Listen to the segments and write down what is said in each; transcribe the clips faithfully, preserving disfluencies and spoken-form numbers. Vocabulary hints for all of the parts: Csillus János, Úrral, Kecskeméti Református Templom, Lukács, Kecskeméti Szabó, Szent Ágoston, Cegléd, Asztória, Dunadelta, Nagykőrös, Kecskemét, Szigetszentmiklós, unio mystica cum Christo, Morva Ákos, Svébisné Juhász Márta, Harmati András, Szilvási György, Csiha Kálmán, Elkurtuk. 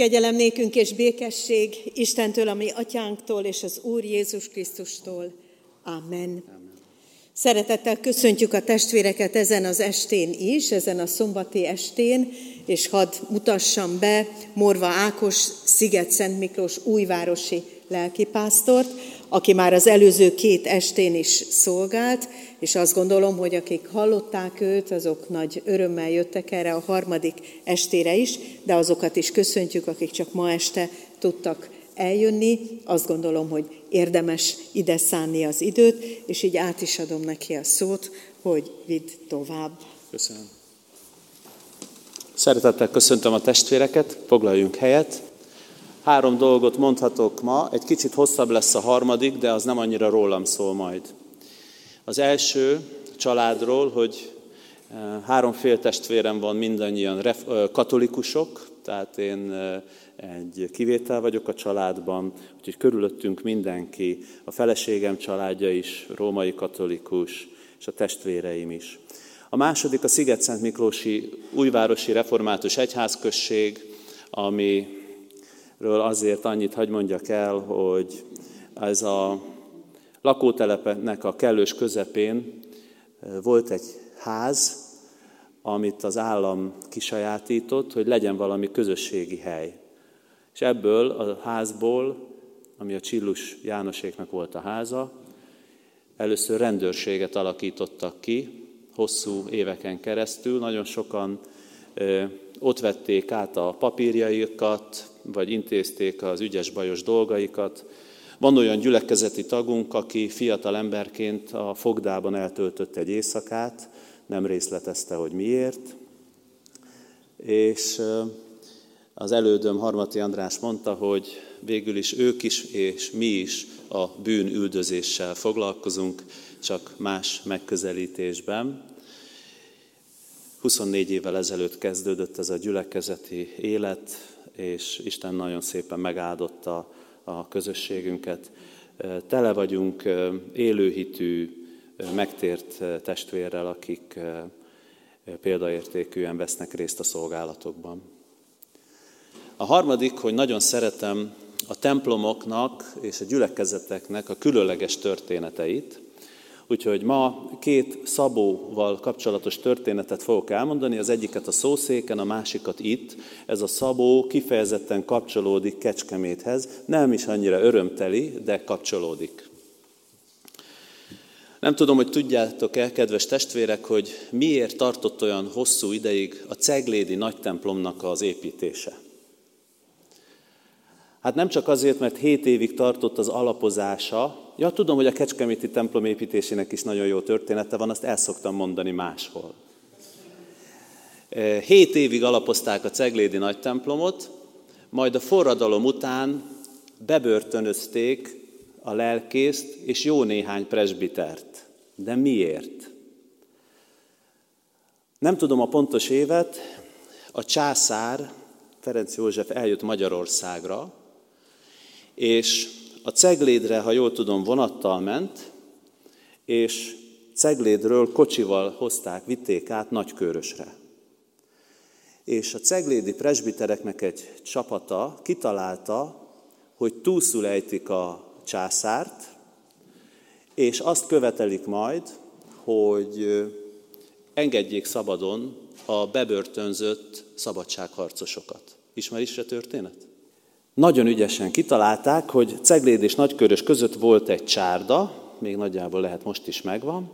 Kegyelem nékünk és békesség Istentől, a mi atyánktól és az Úr Jézus Krisztustól. Amen. Szeretettel köszöntjük a testvéreket ezen az estén is, ezen a szombati estén, és hadd mutassam be Morva Ákos, Szigetszentmiklós újvárosi lelkipásztort, aki már az előző két estén is szolgált, és azt gondolom, hogy akik hallották őt, azok nagy örömmel jöttek erre a harmadik estére is, de azokat is köszöntjük, akik csak ma este tudtak eljönni. Azt gondolom, hogy érdemes ide szánni az időt, és így át is adom neki a szót, hogy vidd tovább. Köszönöm. Szeretettel köszöntöm a testvéreket, foglaljunk helyet. Három dolgot mondhatok ma, egy kicsit hosszabb lesz a harmadik, de az nem annyira rólam szól majd. Az első családról, hogy három féltestvérem van, mindannyian katolikusok, tehát én egy kivétel vagyok a családban, úgyhogy körülöttünk mindenki, a feleségem családja is római katolikus, és a testvéreim is. A második a Szigetszentmiklósi újvárosi református egyházközség, ami ről azért annyit hagy mondjak el, hogy ez a lakótelepnek a kellős közepén volt egy ház, amit az állam kisajátított, hogy legyen valami közösségi hely. És ebből a házból, ami a Csillus Jánoséknak volt a háza, először rendőrséget alakítottak ki, hosszú éveken keresztül, nagyon sokan ott vették át a papírjaikat, vagy intézték az ügyes-bajos dolgaikat. Van olyan gyülekezeti tagunk, aki fiatal emberként a fogdában eltöltött egy éjszakát, nem részletezte, hogy miért. És az elődöm, Harmati András mondta, hogy végül is ők is, és mi is a bűnüldözéssel foglalkozunk, csak más megközelítésben. huszonnégy évvel ezelőtt kezdődött ez a gyülekezeti élet, és Isten nagyon szépen megáldotta a közösségünket. Tele vagyunk élőhitű, megtért testvérrel, akik példaértékűen vesznek részt a szolgálatokban. A harmadik, hogy nagyon szeretem a templomoknak és a gyülekezeteknek a különleges történeteit, úgyhogy ma két Szabóval kapcsolatos történetet fogok elmondani, az egyiket a Szószéken, a másikat itt. Ez a Szabó kifejezetten kapcsolódik Kecskeméthez, nem is annyira örömteli, de kapcsolódik. Nem tudom, hogy tudjátok-e, kedves testvérek, hogy miért tartott olyan hosszú ideig a ceglédi nagytemplomnak az építése. Hát nem csak azért, mert hét évig tartott az alapozása. Ja, tudom, hogy a Kecskeméti templom építésének is nagyon jó története van, azt el szoktam mondani máshol. Hét évig alapozták a ceglédi nagytemplomot, majd a forradalom után bebörtönözték a lelkészt és jó néhány presbitert. De miért? Nem tudom a pontos évet, a császár Ferenc József eljött Magyarországra, és a Ceglédre, ha jól tudom, vonattal ment, és Ceglédről kocsival hozták, vitték át Nagykőrösre. És a ceglédi presbitereknek egy csapata kitalálta, hogy túlszul ejtik a császárt, és azt követelik majd, hogy engedjék szabadon a bebörtönzött szabadságharcosokat. Ismeritek a történet? Nagyon ügyesen kitalálták, hogy Cegléd és Nagykörös között volt egy csárda, még nagyjából lehet most is megvan,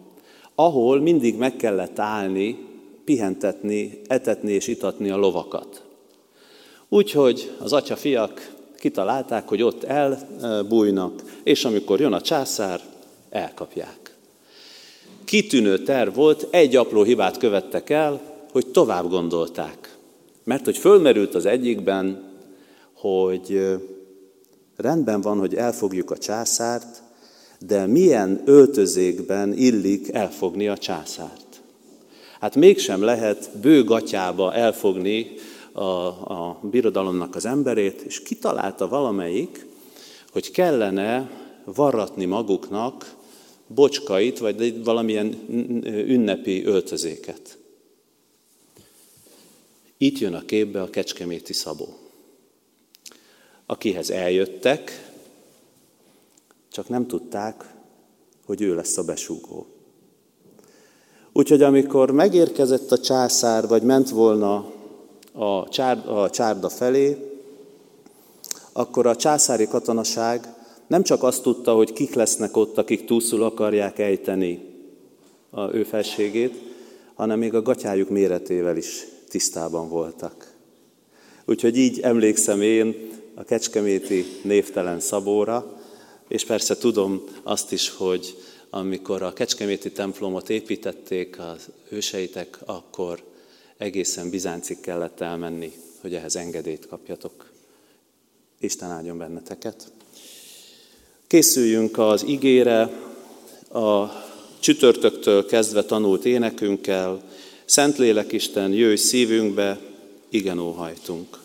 ahol mindig meg kellett állni, pihentetni, etetni és itatni a lovakat. Úgyhogy az atyafiak kitalálták, hogy ott elbújnak, és amikor jön a császár, elkapják. Kitűnő terv volt, egy apró hibát követtek el, hogy tovább gondolták. Mert hogy fölmerült az egyikben, hogy rendben van, hogy elfogjuk a császárt, de milyen öltözékben illik elfogni a császárt? Hát mégsem lehet bőgatyába elfogni a, a birodalomnak az emberét, és kitalálta valamelyik, hogy kellene varratni maguknak bocskait, vagy valamilyen ünnepi öltözéket. Itt jön a képbe a Kecskeméti Szabó. akihez eljöttek, csak nem tudták, hogy ő lesz a besúgó. Úgyhogy amikor megérkezett a császár, vagy ment volna a csárda, a csárda felé, akkor a császári katonaság nem csak azt tudta, hogy kik lesznek ott, akik túlszul akarják ejteni a ő felségét, hanem még a gatyájuk méretével is tisztában voltak. Úgyhogy így emlékszem én a kecskeméti névtelen Szabóra, és persze tudom azt is, hogy amikor a kecskeméti templomot építették az őseitek, akkor egészen Bizáncig kellett elmenni, hogy ehhez engedélyt kapjatok. Isten áldjon benneteket! Készüljünk az igére, a csütörtöktől kezdve tanult énekünkkel. Szentlélek Isten, jöjj szívünkbe, igen óhajtunk.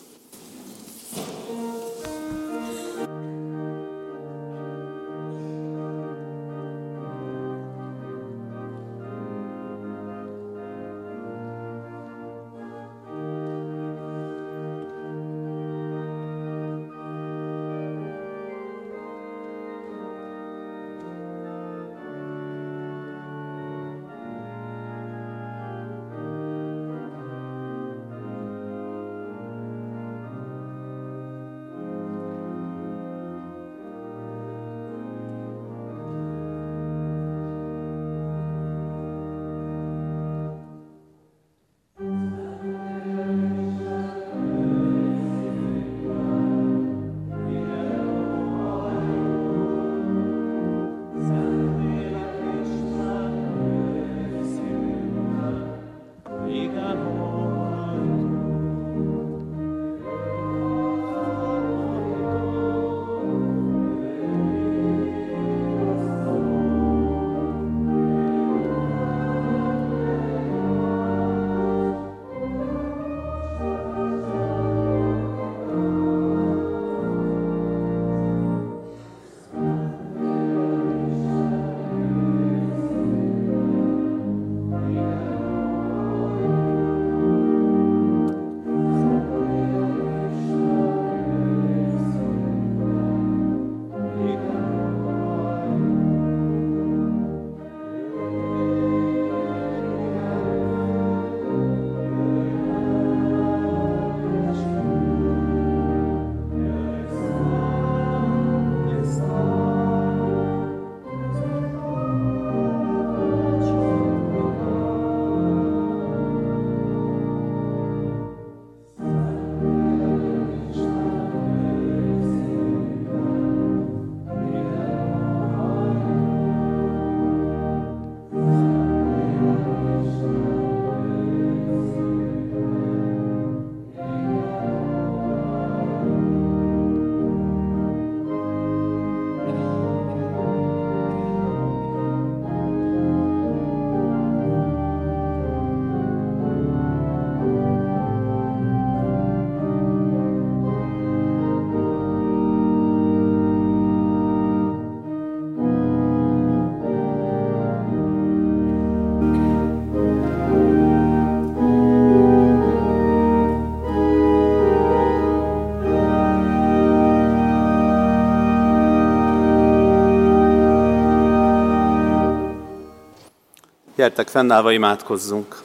Gyertek, fennállva imádkozzunk.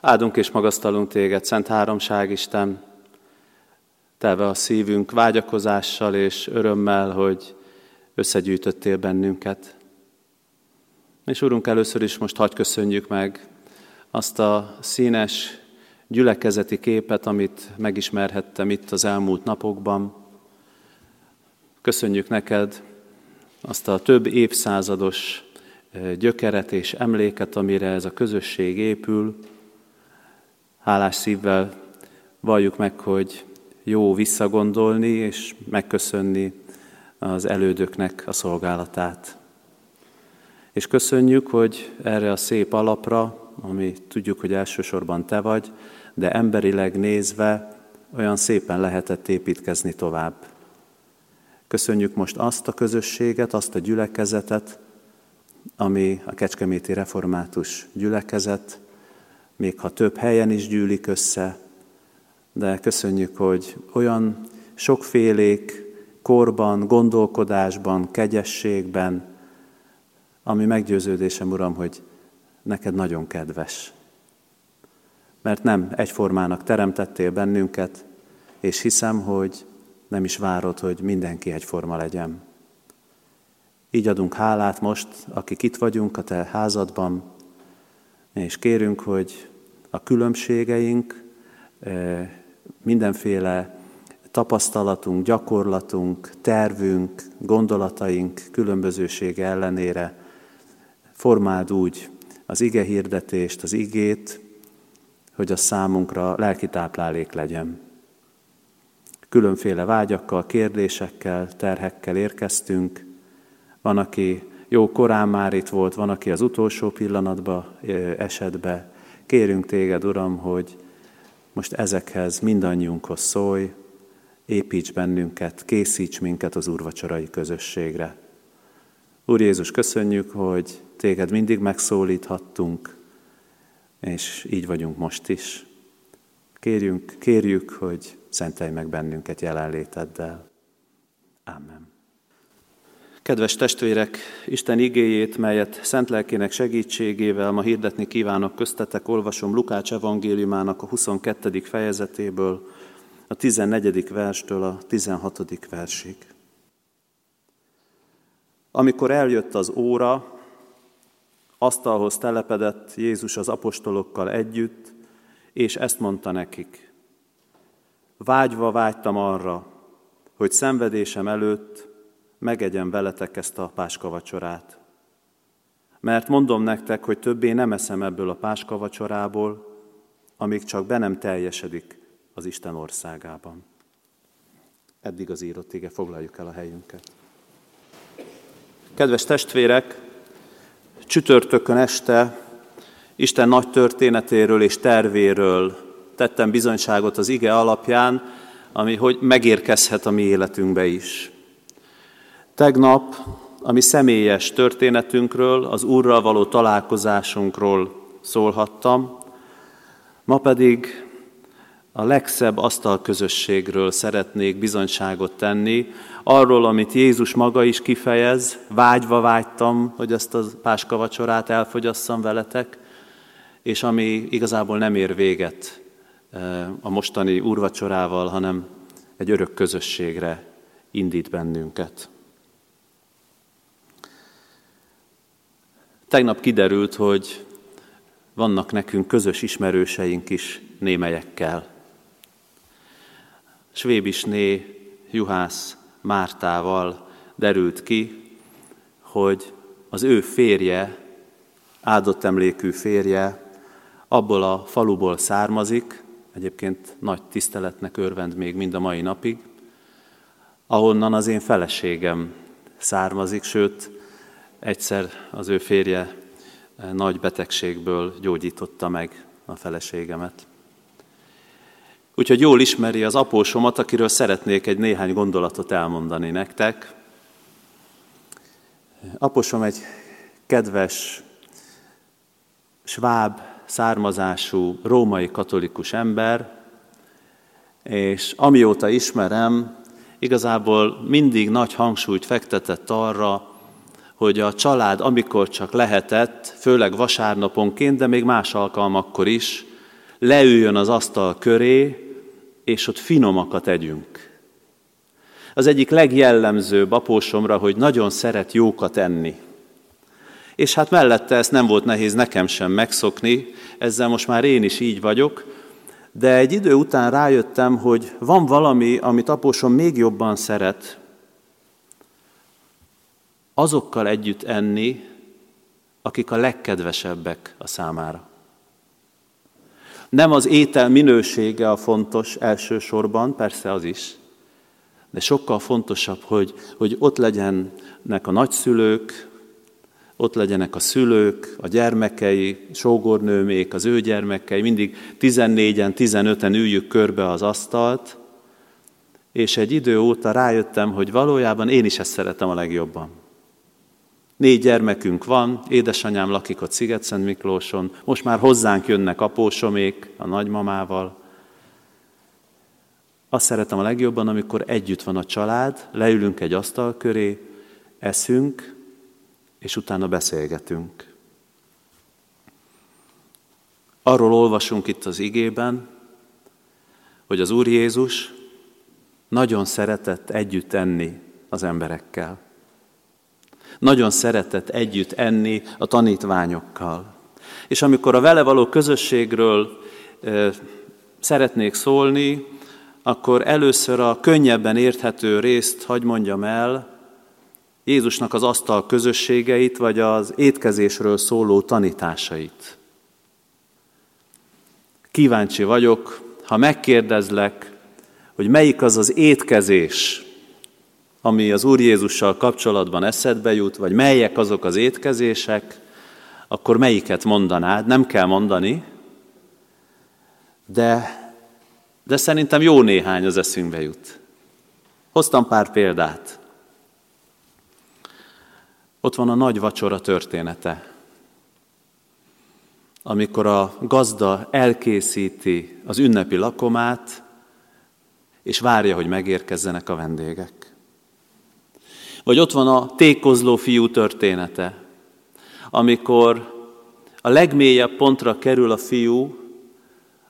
Áldunk és magasztalunk téged, Szent Háromság Isten, telve a szívünk vágyakozással és örömmel, hogy összegyűjtöttél bennünket. És Urunk, először is most hadd köszönjük meg azt a színes gyülekezeti képet, amit megismerhettem itt az elmúlt napokban. Köszönjük neked azt a több évszázados gyökeret és emléket, amire ez a közösség épül. Hálás szívvel valljuk meg, hogy jó visszagondolni és megköszönni az elődöknek a szolgálatát. És köszönjük, hogy erre a szép alapra, ami tudjuk, hogy elsősorban te vagy, de emberileg nézve olyan szépen lehetett építkezni tovább. Köszönjük most azt a közösséget, azt a gyülekezetet, ami a Kecskeméti Református gyülekezet, még ha több helyen is gyűlik össze, de köszönjük, hogy olyan sokfélék korban, gondolkodásban, kegyességben, ami meggyőződésem, Uram, hogy neked nagyon kedves. Mert nem egyformának teremtettél bennünket, és hiszem, hogy nem is várod, hogy mindenki egyforma legyen. Így adunk hálát most, akik itt vagyunk a te házadban, és kérünk, hogy a különbségeink, mindenféle tapasztalatunk, gyakorlatunk, tervünk, gondolataink különbözősége ellenére formáld úgy az ige hirdetést, az igét, hogy a számunkra lelki táplálék legyen. Különféle vágyakkal, kérdésekkel, terhekkel érkeztünk. Van, aki jó korán már itt volt, van, aki az utolsó pillanatba esett be. Kérünk téged, Uram, hogy most ezekhez mindannyiunkhoz szólj, építs bennünket, készíts minket az úrvacsorai közösségre. Úr Jézus, köszönjük, hogy téged mindig megszólíthattunk, és így vagyunk most is. Kérjünk, kérjük, hogy szentelj meg bennünket jelenléteddel. Amen. Kedves testvérek, Isten igéjét, melyet Szent Lelkének segítségével ma hirdetni kívánok köztetek, olvasom Lukács evangéliumának a huszonkettedik fejezetéből, a tizennegyedik verstől a tizenhatodik versig. Amikor eljött az óra, asztalhoz telepedett Jézus az apostolokkal együtt, és ezt mondta nekik. Vágyva vágytam arra, hogy szenvedésem előtt megegyem veletek ezt a páskavacsorát. Mert mondom nektek, hogy többé nem eszem ebből a páskavacsorából, amíg csak be nem teljesedik az Isten országában. Eddig az írott ige, foglaljuk el a helyünket. Kedves testvérek, csütörtökön este Isten nagy történetéről és tervéről tettem bizonyságot az ige alapján, ami hogy megérkezhet a mi életünkbe is. Tegnap a mi személyes történetünkről, az Úrral való találkozásunkról szólhattam, ma pedig a legszebb asztalközösségről szeretnék bizonyságot tenni, arról, amit Jézus maga is kifejez, vágyva vágytam, hogy ezt a páskavacsorát elfogyasszam veletek, és ami igazából nem ér véget a mostani úrvacsorával, hanem egy örök közösségre indít bennünket. Tegnap kiderült, hogy vannak nekünk közös ismerőseink is némelyekkel. Svébisné Juhász Mártával derült ki, hogy az ő férje, áldott emlékű férje, abból a faluból származik, egyébként nagy tiszteletnek örvend még mind a mai napig, ahonnan az én feleségem származik, sőt, egyszer az ő férje nagy betegségből gyógyította meg a feleségemet. Úgyhogy jól ismeri az apósomat, akiről szeretnék egy néhány gondolatot elmondani nektek. Apósom egy kedves, sváb származású, római katolikus ember, és amióta ismerem, igazából mindig nagy hangsúlyt fektetett arra, hogy a család, amikor csak lehetett, főleg vasárnaponként, de még más alkalmakkor is, leüljön az asztal köré, és ott finomakat együnk. Az egyik legjellemzőbb apósomra, hogy nagyon szeret jókat enni. És hát mellette ezt nem volt nehéz nekem sem megszokni, ezzel most már én is így vagyok, de egy idő után rájöttem, hogy van valami, amit apósom még jobban szeret, azokkal együtt enni, akik a legkedvesebbek a számára. Nem az étel minősége a fontos elsősorban, persze az is, de sokkal fontosabb, hogy, hogy ott legyenek a nagyszülők, ott legyenek a szülők, a gyermekei, sógornőmék, az ő gyermekei, mindig tizennégyen, tizenöten üljük körbe az asztalt, és egy idő óta rájöttem, hogy valójában én is ezt szeretem a legjobban. Négy gyermekünk van, édesanyám lakik ott Szigetszentmiklóson, most már hozzánk jönnek apósomék a nagymamával. Azt szeretem a legjobban, amikor együtt van a család, leülünk egy asztal köré, eszünk, és utána beszélgetünk. Arról olvasunk itt az igében, hogy az Úr Jézus nagyon szeretett együtt enni az emberekkel. Nagyon szeretett együtt enni a tanítványokkal. És amikor a vele való közösségről eh, szeretnék szólni, akkor először a könnyebben érthető részt hadd mondjam el, Jézusnak az asztal közösségeit, vagy az étkezésről szóló tanításait. Kíváncsi vagyok, ha megkérdezlek, hogy melyik az az étkezés, ami az Úr Jézussal kapcsolatban eszedbe jut, vagy melyek azok az étkezések, akkor melyiket mondanád? Nem kell mondani, de, de szerintem jó néhány az eszünkbe jut. Hoztam pár példát. Ott van a nagy vacsora története. Amikor a gazda elkészíti az ünnepi lakomát, és várja, hogy megérkezzenek a vendégek. Vagy ott van a tékozló fiú története, amikor a legmélyebb pontra kerül a fiú,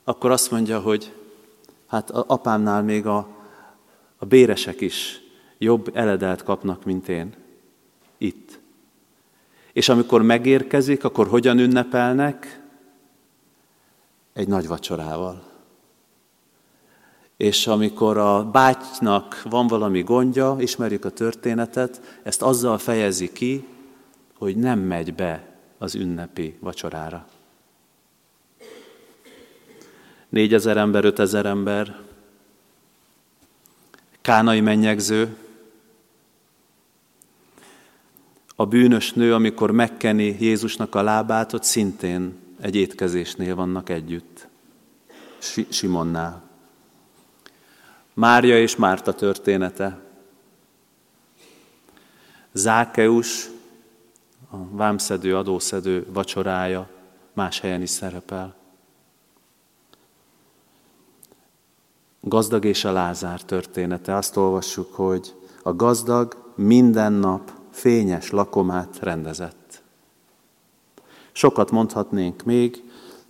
akkor azt mondja, hogy hát apámnál még a, a béresek is jobb eledelt kapnak, mint én. Itt. És amikor megérkezik, akkor hogyan ünnepelnek? Egy nagy vacsorával. És amikor a bátynak van valami gondja, ismerjük a történetet, ezt azzal fejezi ki, hogy nem megy be az ünnepi vacsorára. Négyezer ember, ötezer ember, kánai mennyegző, a bűnös nő, amikor megkeni Jézusnak a lábát, ott szintén egy étkezésnél vannak együtt, Simonnál. Mária és Márta története. Zákeus, a vámszedő, adószedő vacsorája más helyen is szerepel. Gazdag és a Lázár története. Azt olvassuk, hogy a gazdag minden nap fényes lakomát rendezett. Sokat mondhatnénk még,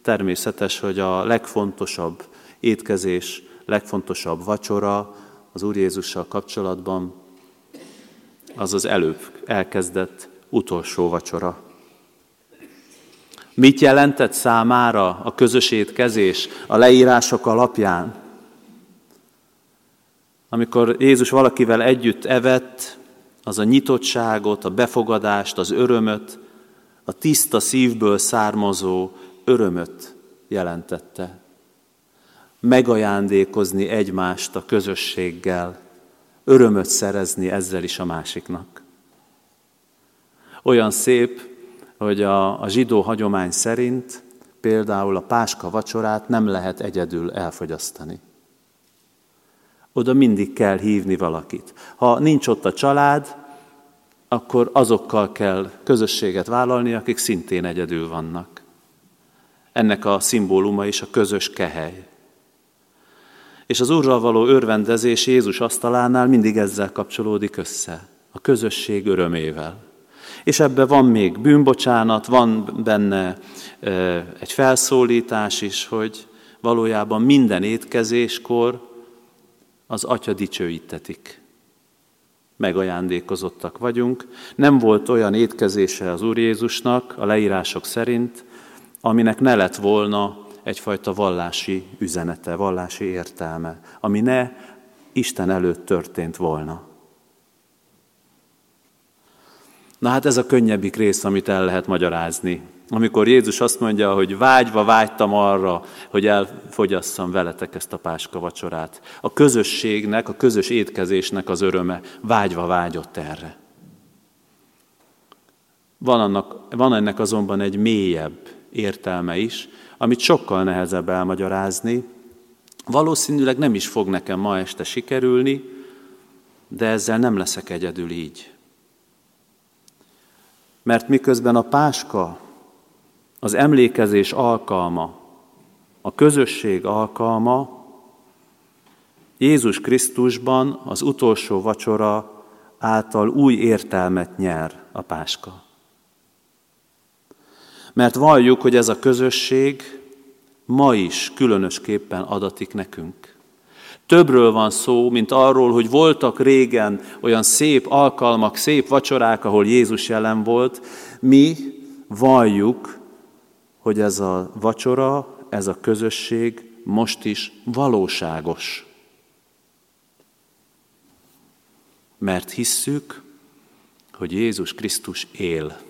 természetes, hogy a legfontosabb étkezés, legfontosabb vacsora az Úr Jézussal kapcsolatban az az előbb elkezdett utolsó vacsora. Mit jelentett számára a közös étkezés a leírások alapján? Amikor Jézus valakivel együtt evett, az a nyitottságot, a befogadást, az örömöt, a tiszta szívből származó örömöt jelentette. Megajándékozni egymást a közösséggel, örömöt szerezni ezzel is a másiknak. Olyan szép, hogy a, a zsidó hagyomány szerint például a páska vacsorát nem lehet egyedül elfogyasztani. Oda mindig kell hívni valakit. Ha nincs ott a család, akkor azokkal kell közösséget vállalni, akik szintén egyedül vannak. Ennek a szimbóluma is a közös kehely. És az Úrral való örvendezés Jézus asztalánál mindig ezzel kapcsolódik össze, a közösség örömével. És ebben van még bűnbocsánat, van benne e, egy felszólítás is, hogy valójában minden étkezéskor az Atya dicsőítetik. Megajándékozottak vagyunk. Nem volt olyan étkezése az Úr Jézusnak, a leírások szerint, aminek ne lett volna egyfajta vallási üzenete, vallási értelme, ami ne Isten előtt történt volna. Na hát ez a könnyebbik rész, amit el lehet magyarázni. Amikor Jézus azt mondja, hogy vágyva vágytam arra, hogy elfogyasszam veletek ezt a páska vacsorát. A közösségnek, a közös étkezésnek az öröme vágyva vágyott erre. Van, annak, van ennek azonban egy mélyebb értelme is, amit sokkal nehezebb elmagyarázni. Valószínűleg nem is fog nekem ma este sikerülni, de ezzel nem leszek egyedül így. Mert miközben a páska, az emlékezés alkalma, a közösség alkalma, Jézus Krisztusban az utolsó vacsora által új értelmet nyer a Páska. Mert valljuk, hogy ez a közösség ma is különösképpen adatik nekünk. Többről van szó, mint arról, hogy voltak régen olyan szép alkalmak, szép vacsorák, ahol Jézus jelen volt. Mi valljuk, hogy ez a vacsora, ez a közösség most is valóságos. Mert hisszük, hogy Jézus Krisztus él,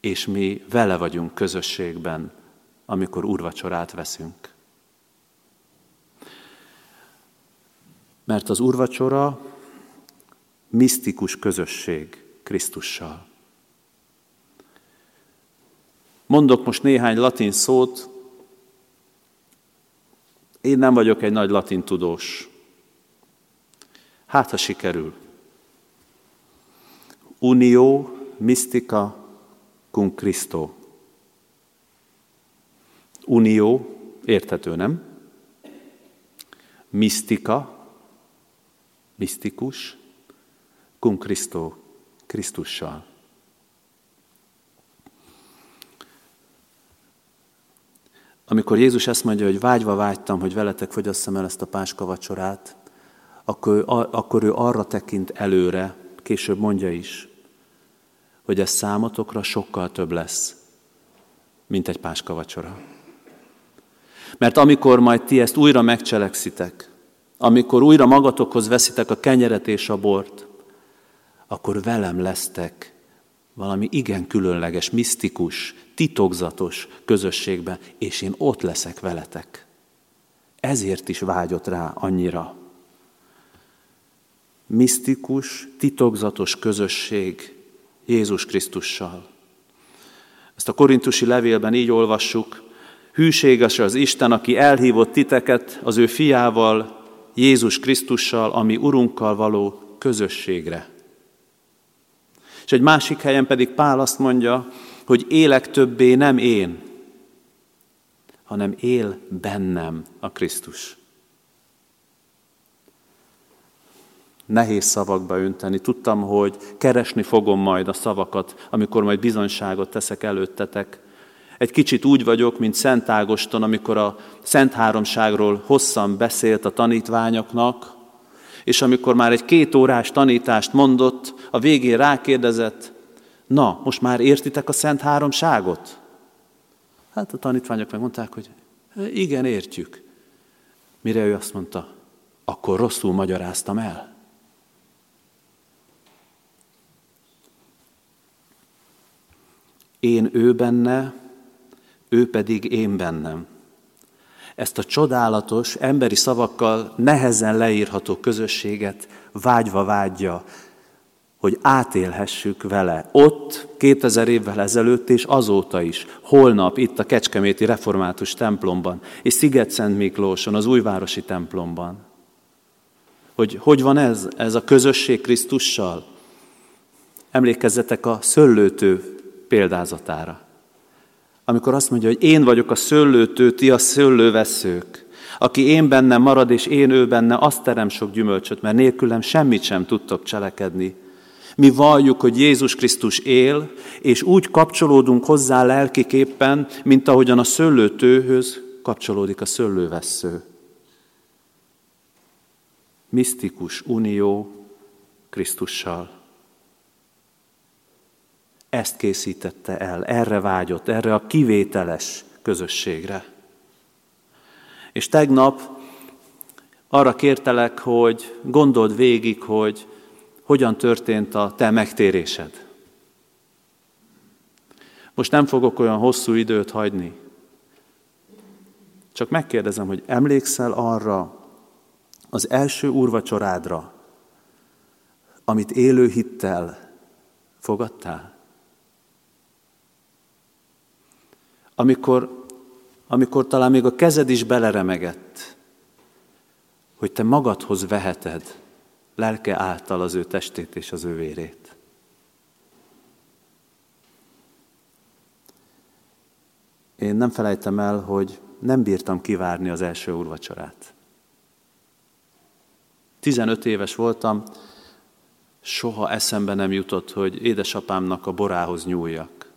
és mi vele vagyunk közösségben, amikor úrvacsorát veszünk. Mert az úrvacsora misztikus közösség Krisztussal. Mondok most néhány latin szót. Én nem vagyok egy nagy latin tudós. Hát, ha sikerül. Unio mystica cum Christo. Unio, érthető, nem? Mystica, misztikus, cum Christo, Krisztussal. Amikor Jézus ezt mondja, hogy vágyva vágytam, hogy veletek fogyasszam el ezt a páska vacsorát, akkor, akkor ő arra tekint előre, később mondja is, hogy ez számotokra sokkal több lesz, mint egy páska vacsora. Mert amikor majd ti ezt újra megcselekszitek, amikor újra magatokhoz veszitek a kenyeret és a bort, akkor velem lesztek valami igen különleges, misztikus, titokzatos közösségben, és én ott leszek veletek. Ezért is vágyott rá annyira. Misztikus, titokzatos közösség Jézus Krisztussal. Ezt a korintusi levélben így olvassuk: hűséges az Isten, aki elhívott titeket az ő fiával, Jézus Krisztussal, ami Urunkkal való közösségre. És egy másik helyen pedig Pál azt mondja, hogy élek többé nem én, hanem él bennem a Krisztus. Nehéz szavakba önteni. Tudtam, hogy keresni fogom majd a szavakat, amikor majd bizonyságot teszek előttetek. Egy kicsit úgy vagyok, mint Szent Ágoston, amikor a Szent Háromságról hosszan beszélt a tanítványoknak, és amikor már egy két órás tanítást mondott, a végén rákérdezett: na, most már értitek a Szent Háromságot? Hát a tanítványok megmondták, hogy igen, értjük. Mire ő azt mondta: akkor rosszul magyaráztam el. Én ő benne, ő pedig én bennem. Ezt a csodálatos, emberi szavakkal nehezen leírható közösséget vágyva vágyja, hogy átélhessük vele. Ott, kétezer évvel ezelőtt és azóta is, holnap itt a Kecskeméti Református templomban, és Szigetszentmiklóson, az újvárosi templomban. Hogy hogy van ez, ez a közösség Krisztussal? Emlékezzetek a szöllőtő példázatára. Amikor azt mondja, hogy én vagyok a szőlőtő, ti a szőlőveszők. Aki én bennem marad, és én ő benne, azt terem sok gyümölcsöt, mert nélkülem semmit sem tudtok cselekedni. Mi valljuk, hogy Jézus Krisztus él, és úgy kapcsolódunk hozzá lelkiképpen, mint ahogyan a szőlőtőhöz kapcsolódik a szőlővesző. Misztikus unió Krisztussal. Ezt készítette el, erre vágyott, erre a kivételes közösségre. És tegnap arra kértelek, hogy gondold végig, hogy hogyan történt a te megtérésed. Most nem fogok olyan hosszú időt hagyni. Csak megkérdezem, hogy emlékszel arra az első úrvacsorádra, amit élő hittel fogadtál? Amikor, amikor talán még a kezed is beleremegett, hogy te magadhoz veheted lelke által az ő testét és az ő vérét. Én nem felejtem el, hogy nem bírtam kivárni az első úrvacsorát. tizenöt éves voltam, soha eszembe nem jutott, hogy édesapámnak a borához nyúljak.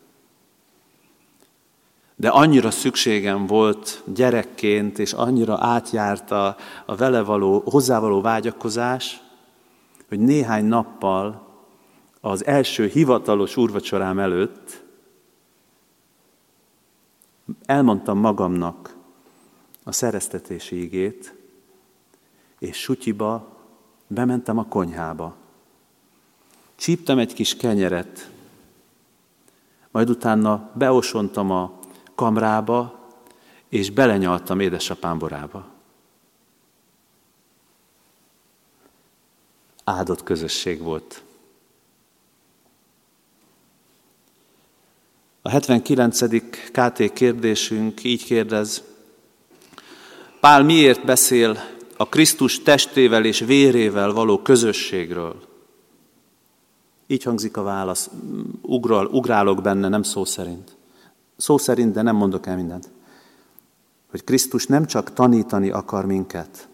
De annyira szükségem volt gyerekként, és annyira átjárta a vele való, hozzávaló vágyakozás, hogy néhány nappal az első hivatalos úrvacsorám előtt elmondtam magamnak a szereztetési igét, és sutyiba bementem a konyhába. Csíptem egy kis kenyeret, majd utána beosontam a kamrába, és belenyaltam édesapám borába. Áldott közösség volt. A hetvenkilencedik ká té kérdésünk így kérdez: Pál miért beszél a Krisztus testével és vérével való közösségről? Így hangzik a válasz, Ugral, ugrálok benne, nem szó szerint. Szó szerint, de nem mondok el mindent. Hogy Krisztus nem csak tanítani akar minket,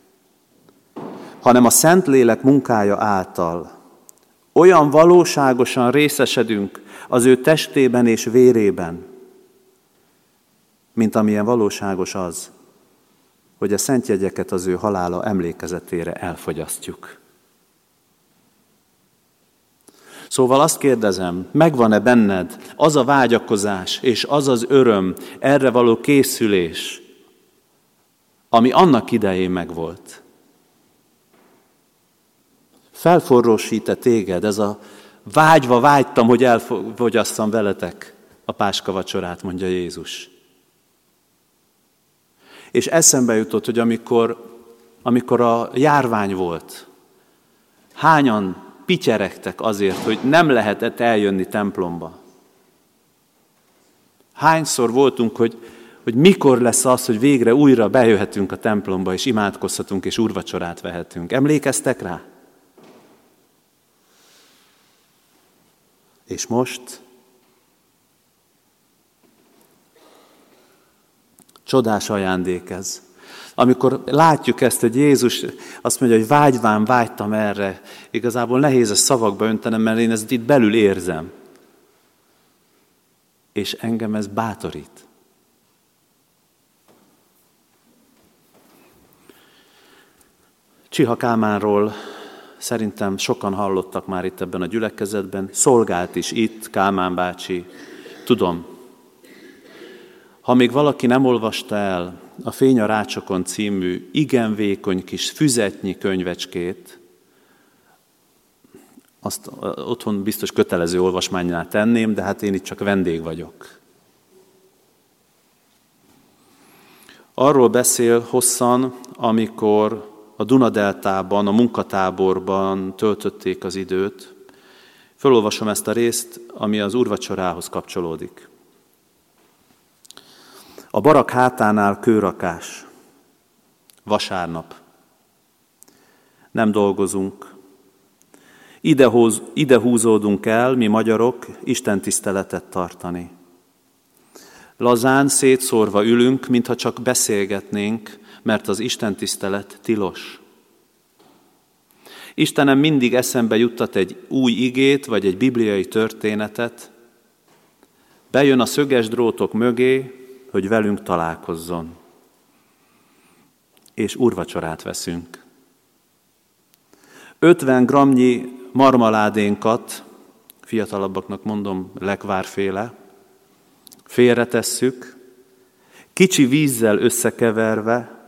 hanem a Szentlélek munkája által olyan valóságosan részesedünk az ő testében és vérében, mint amilyen valóságos az, hogy a szentjegyeket az ő halála emlékezetére elfogyasztjuk. Szóval azt kérdezem, megvan-e benned az a vágyakozás és az az öröm, erre való készülés, ami annak idején megvolt? Felforrósít-e téged ez a vágyva vágytam, hogy elfogyasszam veletek a páska vacsorát, mondja Jézus. És eszembe jutott, hogy amikor, amikor a járvány volt, hányan pityeregtek azért, hogy nem lehetett eljönni templomba. Hányszor voltunk, hogy, hogy mikor lesz az, hogy végre újra bejöhetünk a templomba, és imádkozhatunk, és úrvacsorát vehetünk. Emlékeztek rá? És most? Csodás ajándék ez. Amikor látjuk ezt, hogy Jézus azt mondja, hogy vágyván vágytam erre, igazából nehéz ezt szavakba öntenem, mert én ezt itt belül érzem. És engem ez bátorít. Csiha Kálmánról szerintem sokan hallottak már itt ebben a gyülekezetben, szolgált is itt Kálmán bácsi, tudom. Ha még valaki nem olvasta el a Fény a rácsokon című igen vékony kis füzetnyi könyvecskét, azt otthon biztos kötelező olvasmánynál tenném, de hát én itt csak vendég vagyok. Arról beszél hosszan, amikor a Dunadeltában, a munkatáborban töltötték az időt. Felolvasom ezt a részt, ami az úrvacsorához kapcsolódik. A barak hátánál kőrakás. Vasárnap. Nem dolgozunk. Idehoz, ide húzódunk el, mi magyarok, istentiszteletet tartani. Lazán szétszórva ülünk, mintha csak beszélgetnénk, mert az istentisztelet tilos. Istenem mindig eszembe juttat egy új igét, vagy egy bibliai történetet. Bejön a szöges drótok mögé, hogy velünk találkozzon, és úrvacsorát veszünk. ötven grammnyi marmaládénkat, fiatalabbaknak mondom, lekvárféle, félretesszük, kicsi vízzel összekeverve,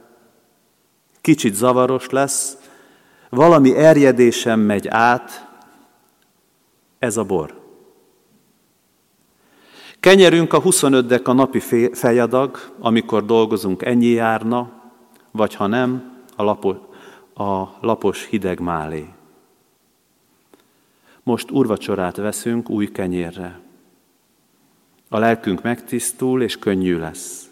kicsit zavaros lesz, valami erjedésen megy át, ez a bor. Kenyerünk a huszonötdek a napi fejadag, amikor dolgozunk ennyi járna, vagy ha nem, a, lapo, a lapos hideg málé. Most úrvacsorát veszünk új kenyérre. A lelkünk megtisztul és könnyű lesz.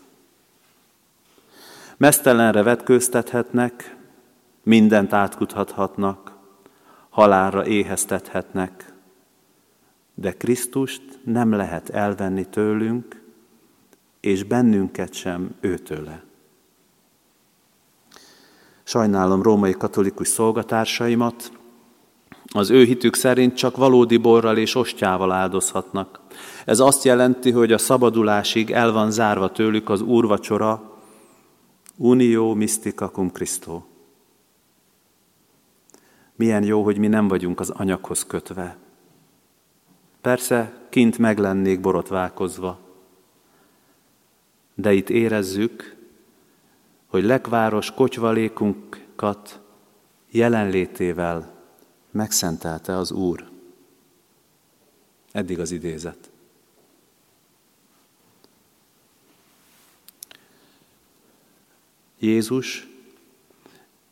Meztelenre vetkőztethetnek, mindent átkuthathatnak, halálra éheztethetnek. De Krisztust nem lehet elvenni tőlünk, és bennünket sem őtőle. Sajnálom római katolikus szolgatársaimat, az ő hitük szerint csak valódi borral és ostyával áldozhatnak. Ez azt jelenti, hogy a szabadulásig el van zárva tőlük az úrvacsora, unio mystica cum Christo. Milyen jó, hogy mi nem vagyunk az anyaghoz kötve. Persze, kint meg lennék borotválkozva, de itt érezzük, hogy lekváros kotyvalékunkat jelenlétével megszentelte az Úr. Eddig az idézet. Jézus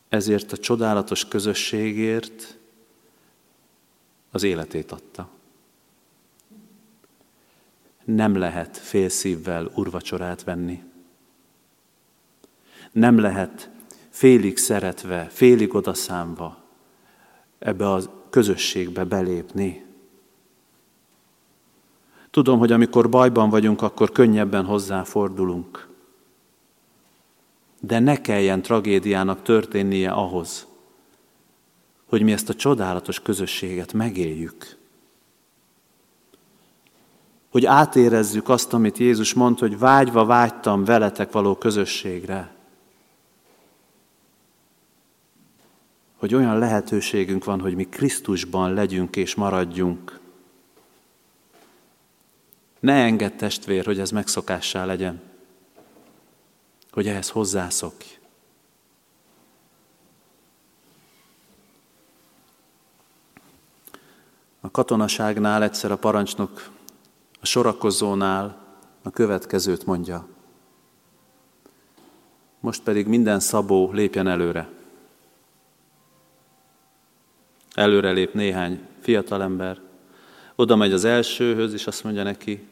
ezért a csodálatos közösségért az életét adta. Nem lehet fél szívvel úrvacsorát venni. Nem lehet félig szeretve, félig odaszámva ebbe a közösségbe belépni. Tudom, hogy amikor bajban vagyunk, akkor könnyebben hozzáfordulunk. De ne kelljen tragédiának történnie ahhoz, hogy mi ezt a csodálatos közösséget megéljük. Hogy átérezzük azt, amit Jézus mond, hogy vágyva vágytam veletek való közösségre. Hogy olyan lehetőségünk van, hogy mi Krisztusban legyünk és maradjunk. Ne engedd, testvér, hogy ez megszokássá legyen, hogy ehhez hozzászokj. A katonaságnál egyszer a parancsnok a sorakozónál a következőt mondja. Most pedig minden szabó lépjen előre. Előre lép néhány fiatalember, oda megy az elsőhöz, és azt mondja neki,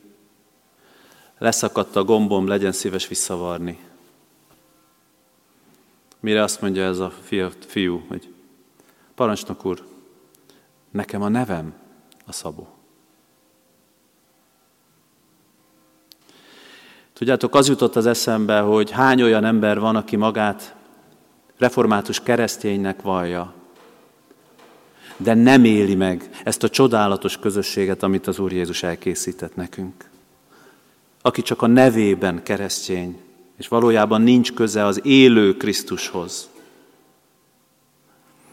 leszakadt a gombom, legyen szíves visszavarni. Mire azt mondja ez a fiú, hogy parancsnok úr, nekem a nevem a Szabó. Tudjátok, az jutott az eszembe, hogy hány olyan ember van, aki magát református kereszténynek vallja, de nem éli meg ezt a csodálatos közösséget, amit az Úr Jézus elkészített nekünk. Aki csak a nevében keresztény, és valójában nincs köze az élő Krisztushoz.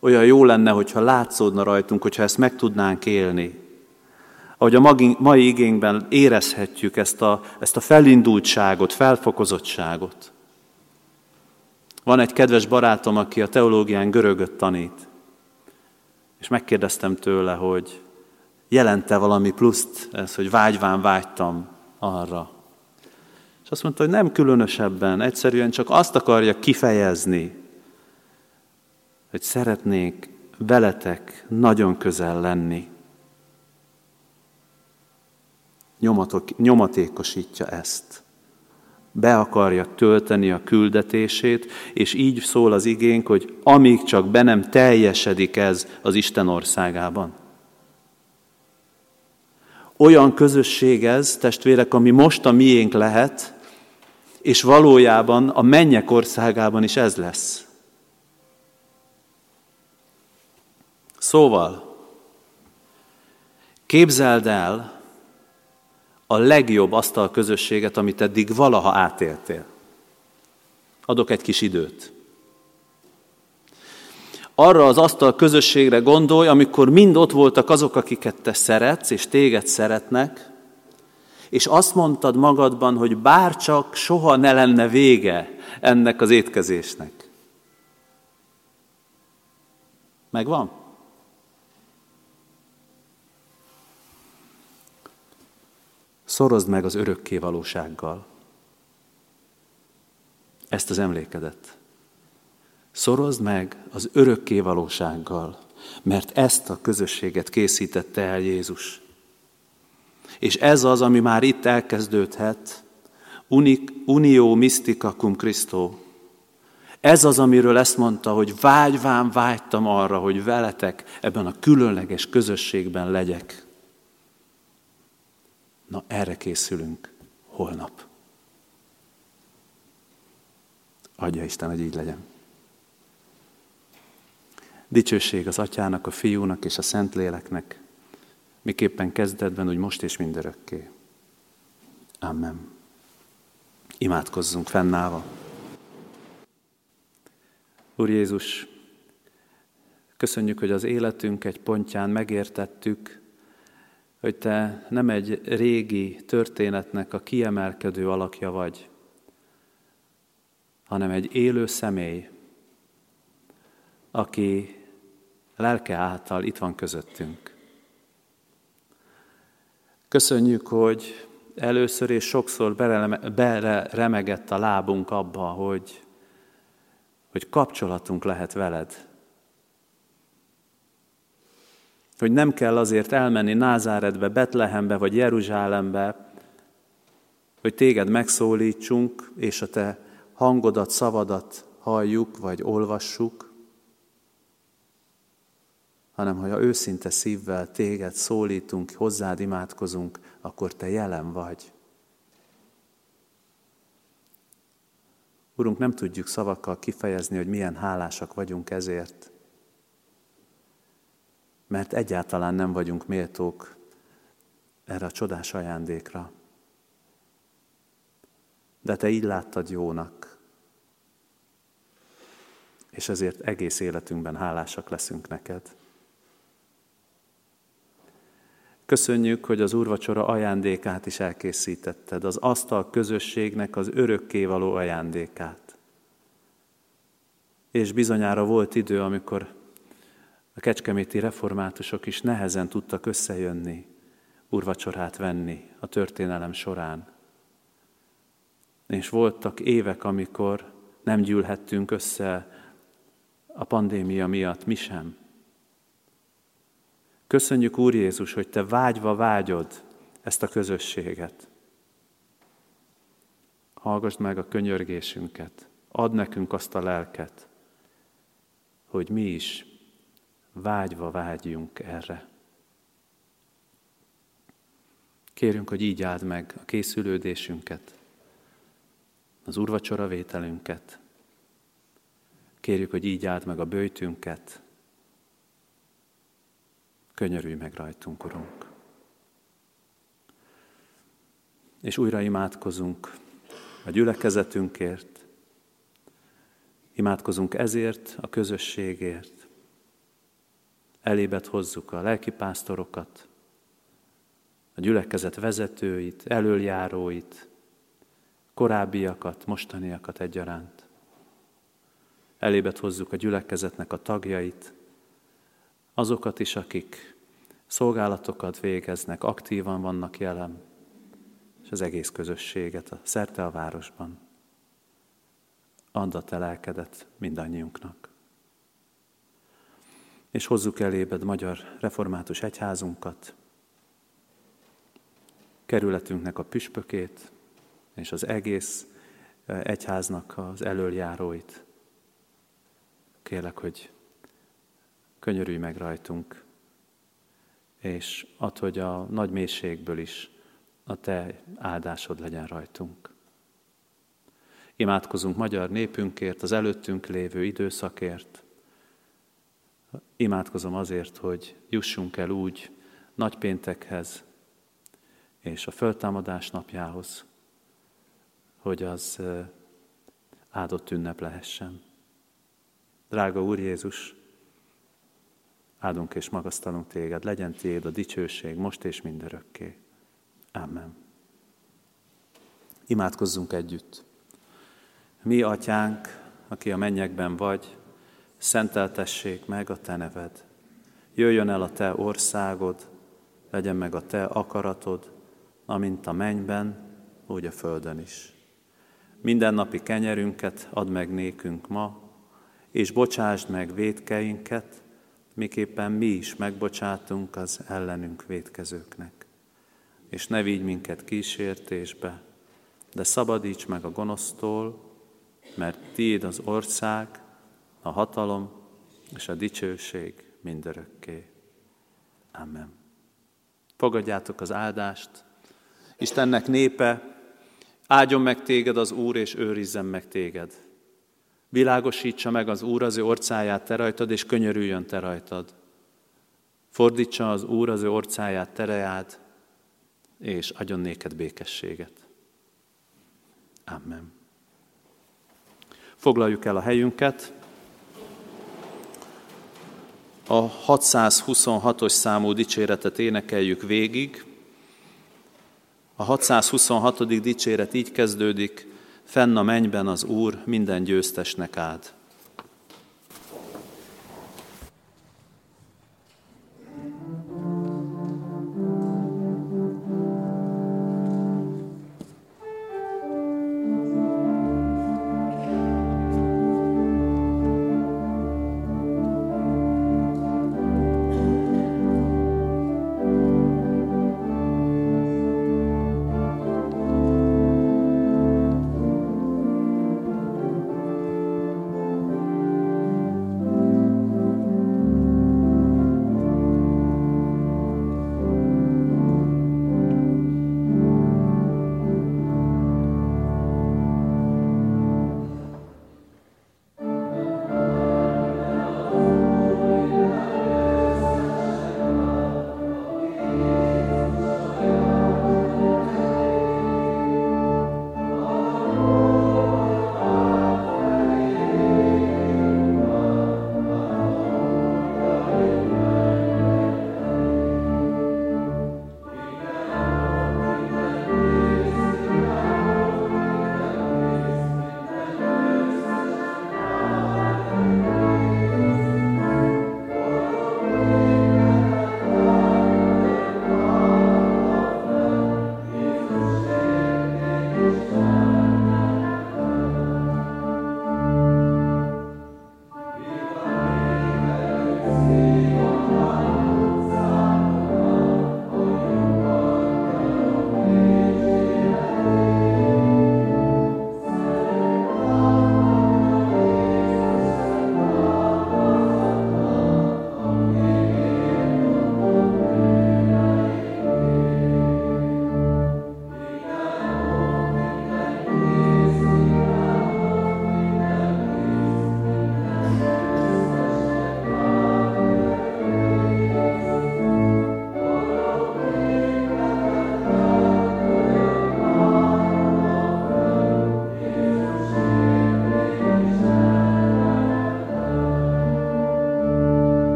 Olyan jó lenne, hogyha látszódna rajtunk, hogyha ezt meg tudnánk élni. Ahogy a mai igényben érezhetjük ezt a, ezt a felindultságot, felfokozottságot. Van egy kedves barátom, aki a teológián görögöt tanít. És megkérdeztem tőle, hogy jelent-e valami pluszt ez, hogy vágyván vágytam arra. És azt mondta, hogy nem különösebben, egyszerűen csak azt akarja kifejezni, hogy szeretnék veletek nagyon közel lenni. Nyomatok, nyomatékosítja ezt. Be akarja tölteni a küldetését, és így szól az igénk, hogy amíg csak be nem teljesedik ez az Isten országában. Olyan közösség ez, testvérek, ami most a miénk lehet, és valójában a mennyek országában is ez lesz. Szóval, képzeld el, a legjobb asztalközösséget, amit eddig valaha átéltél. Adok egy kis időt. Arra az asztalközösségre gondolj, amikor mind ott voltak azok, akiket te szeretsz, és téged szeretnek, és azt mondtad magadban, hogy bárcsak soha ne lenne vége ennek az étkezésnek. Megvan? Szorozd meg az örökké valósággal ezt az emlékedet. Szorozd meg az örökké valósággal, mert ezt a közösséget készítette el Jézus. És ez az, ami már itt elkezdődhet, unio mystica cum Christo. Ez az, amiről ezt mondta, hogy vágyván vágytam arra, hogy veletek ebben a különleges közösségben legyek. Na, erre készülünk holnap. Adja Isten, hogy így legyen. Dicsőség az Atyának, a Fiúnak és a Szentléleknek, miképpen kezdetben, úgy most és mindörökké. Amen. Imádkozzunk fennállva. Úr Jézus, köszönjük, hogy az életünk egy pontján megértettük, hogy Te nem egy régi történetnek a kiemelkedő alakja vagy, hanem egy élő személy, aki lelke által itt van közöttünk. Köszönjük, hogy először és sokszor beleremegett a lábunk abba, hogy, hogy kapcsolatunk lehet veled. Hogy nem kell azért elmenni Názáretbe, Betlehembe vagy Jeruzsálembe, hogy téged megszólítsunk, és a te hangodat, szavadat halljuk vagy olvassuk, hanem ha őszinte szívvel téged szólítunk, hozzád imádkozunk, akkor te jelen vagy. Urunk, nem tudjuk szavakkal kifejezni, hogy milyen hálásak vagyunk ezért, mert egyáltalán nem vagyunk méltók erre a csodás ajándékra. De te így láttad jónak, és ezért egész életünkben hálásak leszünk neked. Köszönjük, hogy az úrvacsora ajándékát is elkészítetted, az asztal közösségnek az örökkévaló ajándékát. És bizonyára volt idő, amikor a kecskeméti reformátusok is nehezen tudtak összejönni, úrvacsorát venni a történelem során. És voltak évek, amikor nem gyűlhettünk össze a pandémia miatt, mi sem. Köszönjük, Úr Jézus, hogy Te vágyva vágyod ezt a közösséget. Hallgasd meg a könyörgésünket, add nekünk azt a lelket, hogy mi is vágyva vágyjunk erre. Kérünk, hogy így áld meg a készülődésünket, az úrvacsora vételünket. Kérjük, hogy így áld meg a böjtünket. Könyörülj meg rajtunk, Urunk. És újra imádkozunk a gyülekezetünkért, imádkozunk ezért, a közösségért. Elébet hozzuk a lelkipásztorokat, a gyülekezet vezetőit, elöljáróit, korábbiakat, mostaniakat egyaránt. Elébet hozzuk a gyülekezetnek a tagjait, azokat is, akik szolgálatokat végeznek, aktívan vannak jelen, és az egész közösséget a szerte a városban. Add a te lelkedet mindannyiunknak. És hozzuk elébed Magyar Református Egyházunkat, kerületünknek a püspökét, és az egész egyháznak az elöljáróit. Kérlek, hogy könyörülj meg rajtunk, és add, hogy a nagy mélységből is a te áldásod legyen rajtunk. Imádkozunk magyar népünkért, az előttünk lévő időszakért. Imádkozom azért, hogy jussunk el úgy nagypéntekhez és a föltámadás napjához, hogy az áldott ünnep lehessen. Drága Úr Jézus, áldunk és magasztalunk téged, legyen tiéd a dicsőség most és mindörökké. Amen. Imádkozzunk együtt. Mi, Atyánk, aki a mennyekben vagy, szenteltessék meg a te neved. Jöjjön el a te országod, legyen meg a te akaratod, amint a mennyben, úgy a földön is. Minden napi kenyerünket add meg nékünk ma, és bocsásd meg vétkeinket, miképpen mi is megbocsátunk az ellenünk vétkezőknek. És ne vigy minket kísértésbe, de szabadíts meg a gonosztól, mert tiéd az ország, a hatalom és a dicsőség mindörökké. Amen. Fogadjátok az áldást. Istennek népe, áldjon meg téged az Úr, és őrizzen meg téged. Világosítsa meg az Úr az ő orcáját te rajtad, és könyörüljön te rajtad. Fordítsa az Úr az ő orcáját te reád, és adjon néked békességet. Amen. Foglaljuk el a helyünket. A hatszázhuszonhatos számú dicséretet énekeljük végig. A hatszázhuszonhatodik dicséret így kezdődik: Fenn a mennyben az Úr minden győztesnek áld.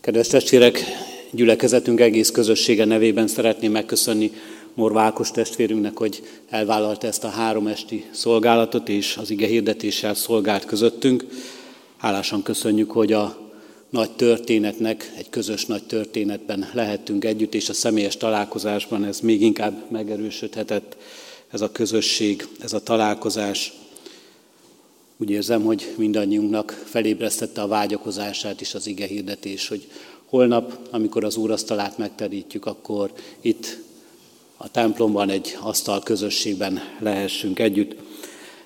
Kedves testvérek, gyülekezetünk egész közössége nevében szeretném megköszönni Morva Ákos testvérünknek, hogy elvállalta ezt a három esti szolgálatot, és az ige hirdetéssel szolgált közöttünk. Hálásan köszönjük, hogy a nagy történetnek, egy közös nagy történetben lehettünk együtt, és a személyes találkozásban ez még inkább megerősödhetett, ez a közösség, ez a találkozás. Úgy érzem, hogy mindannyiunknak felébresztette a vágyakozását is az ige hirdetés, hogy holnap, amikor az úrasztalát megterítjük, akkor itt a templomban egy asztal közösségben lehessünk együtt.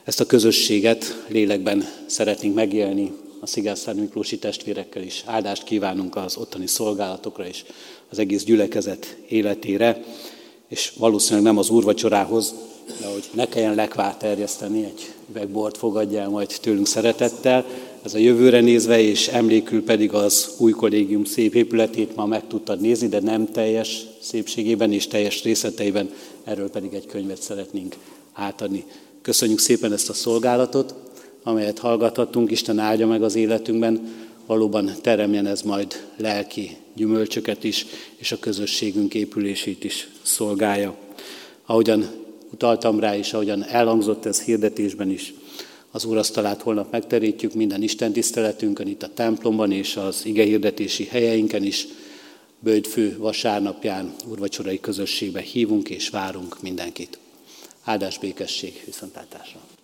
Ezt a közösséget lélekben szeretnénk megélni a szigetszentmiklósi testvérekkel is. Áldást kívánunk az ottani szolgálatokra és az egész gyülekezet életére, és valószínűleg nem az úrvacsorához, de hogy ne kelljen lekvárt terjeszteni, egy üvegbort fogadja el majd tőlünk szeretettel. Ez a jövőre nézve, és emlékül pedig az új kollégium szép épületét ma meg tudtad nézni, de nem teljes szépségében és teljes részleteiben, erről pedig egy könyvet szeretnénk átadni. Köszönjük szépen ezt a szolgálatot, amelyet hallgathattunk, Isten áldja meg az életünkben, valóban teremjen ez majd lelki gyümölcsöket is, és a közösségünk épülését is szolgálja. Ahogyan utaltam rá, és ahogyan elhangzott ez hirdetésben is, az úrasztalát holnap megterítjük minden istentiszteletünkön, itt a templomban és az igehirdetési helyeinken is. Böjtfő vasárnapján úrvacsorai közösségbe hívunk és várunk mindenkit. Áldás, békesség, viszontlátásra!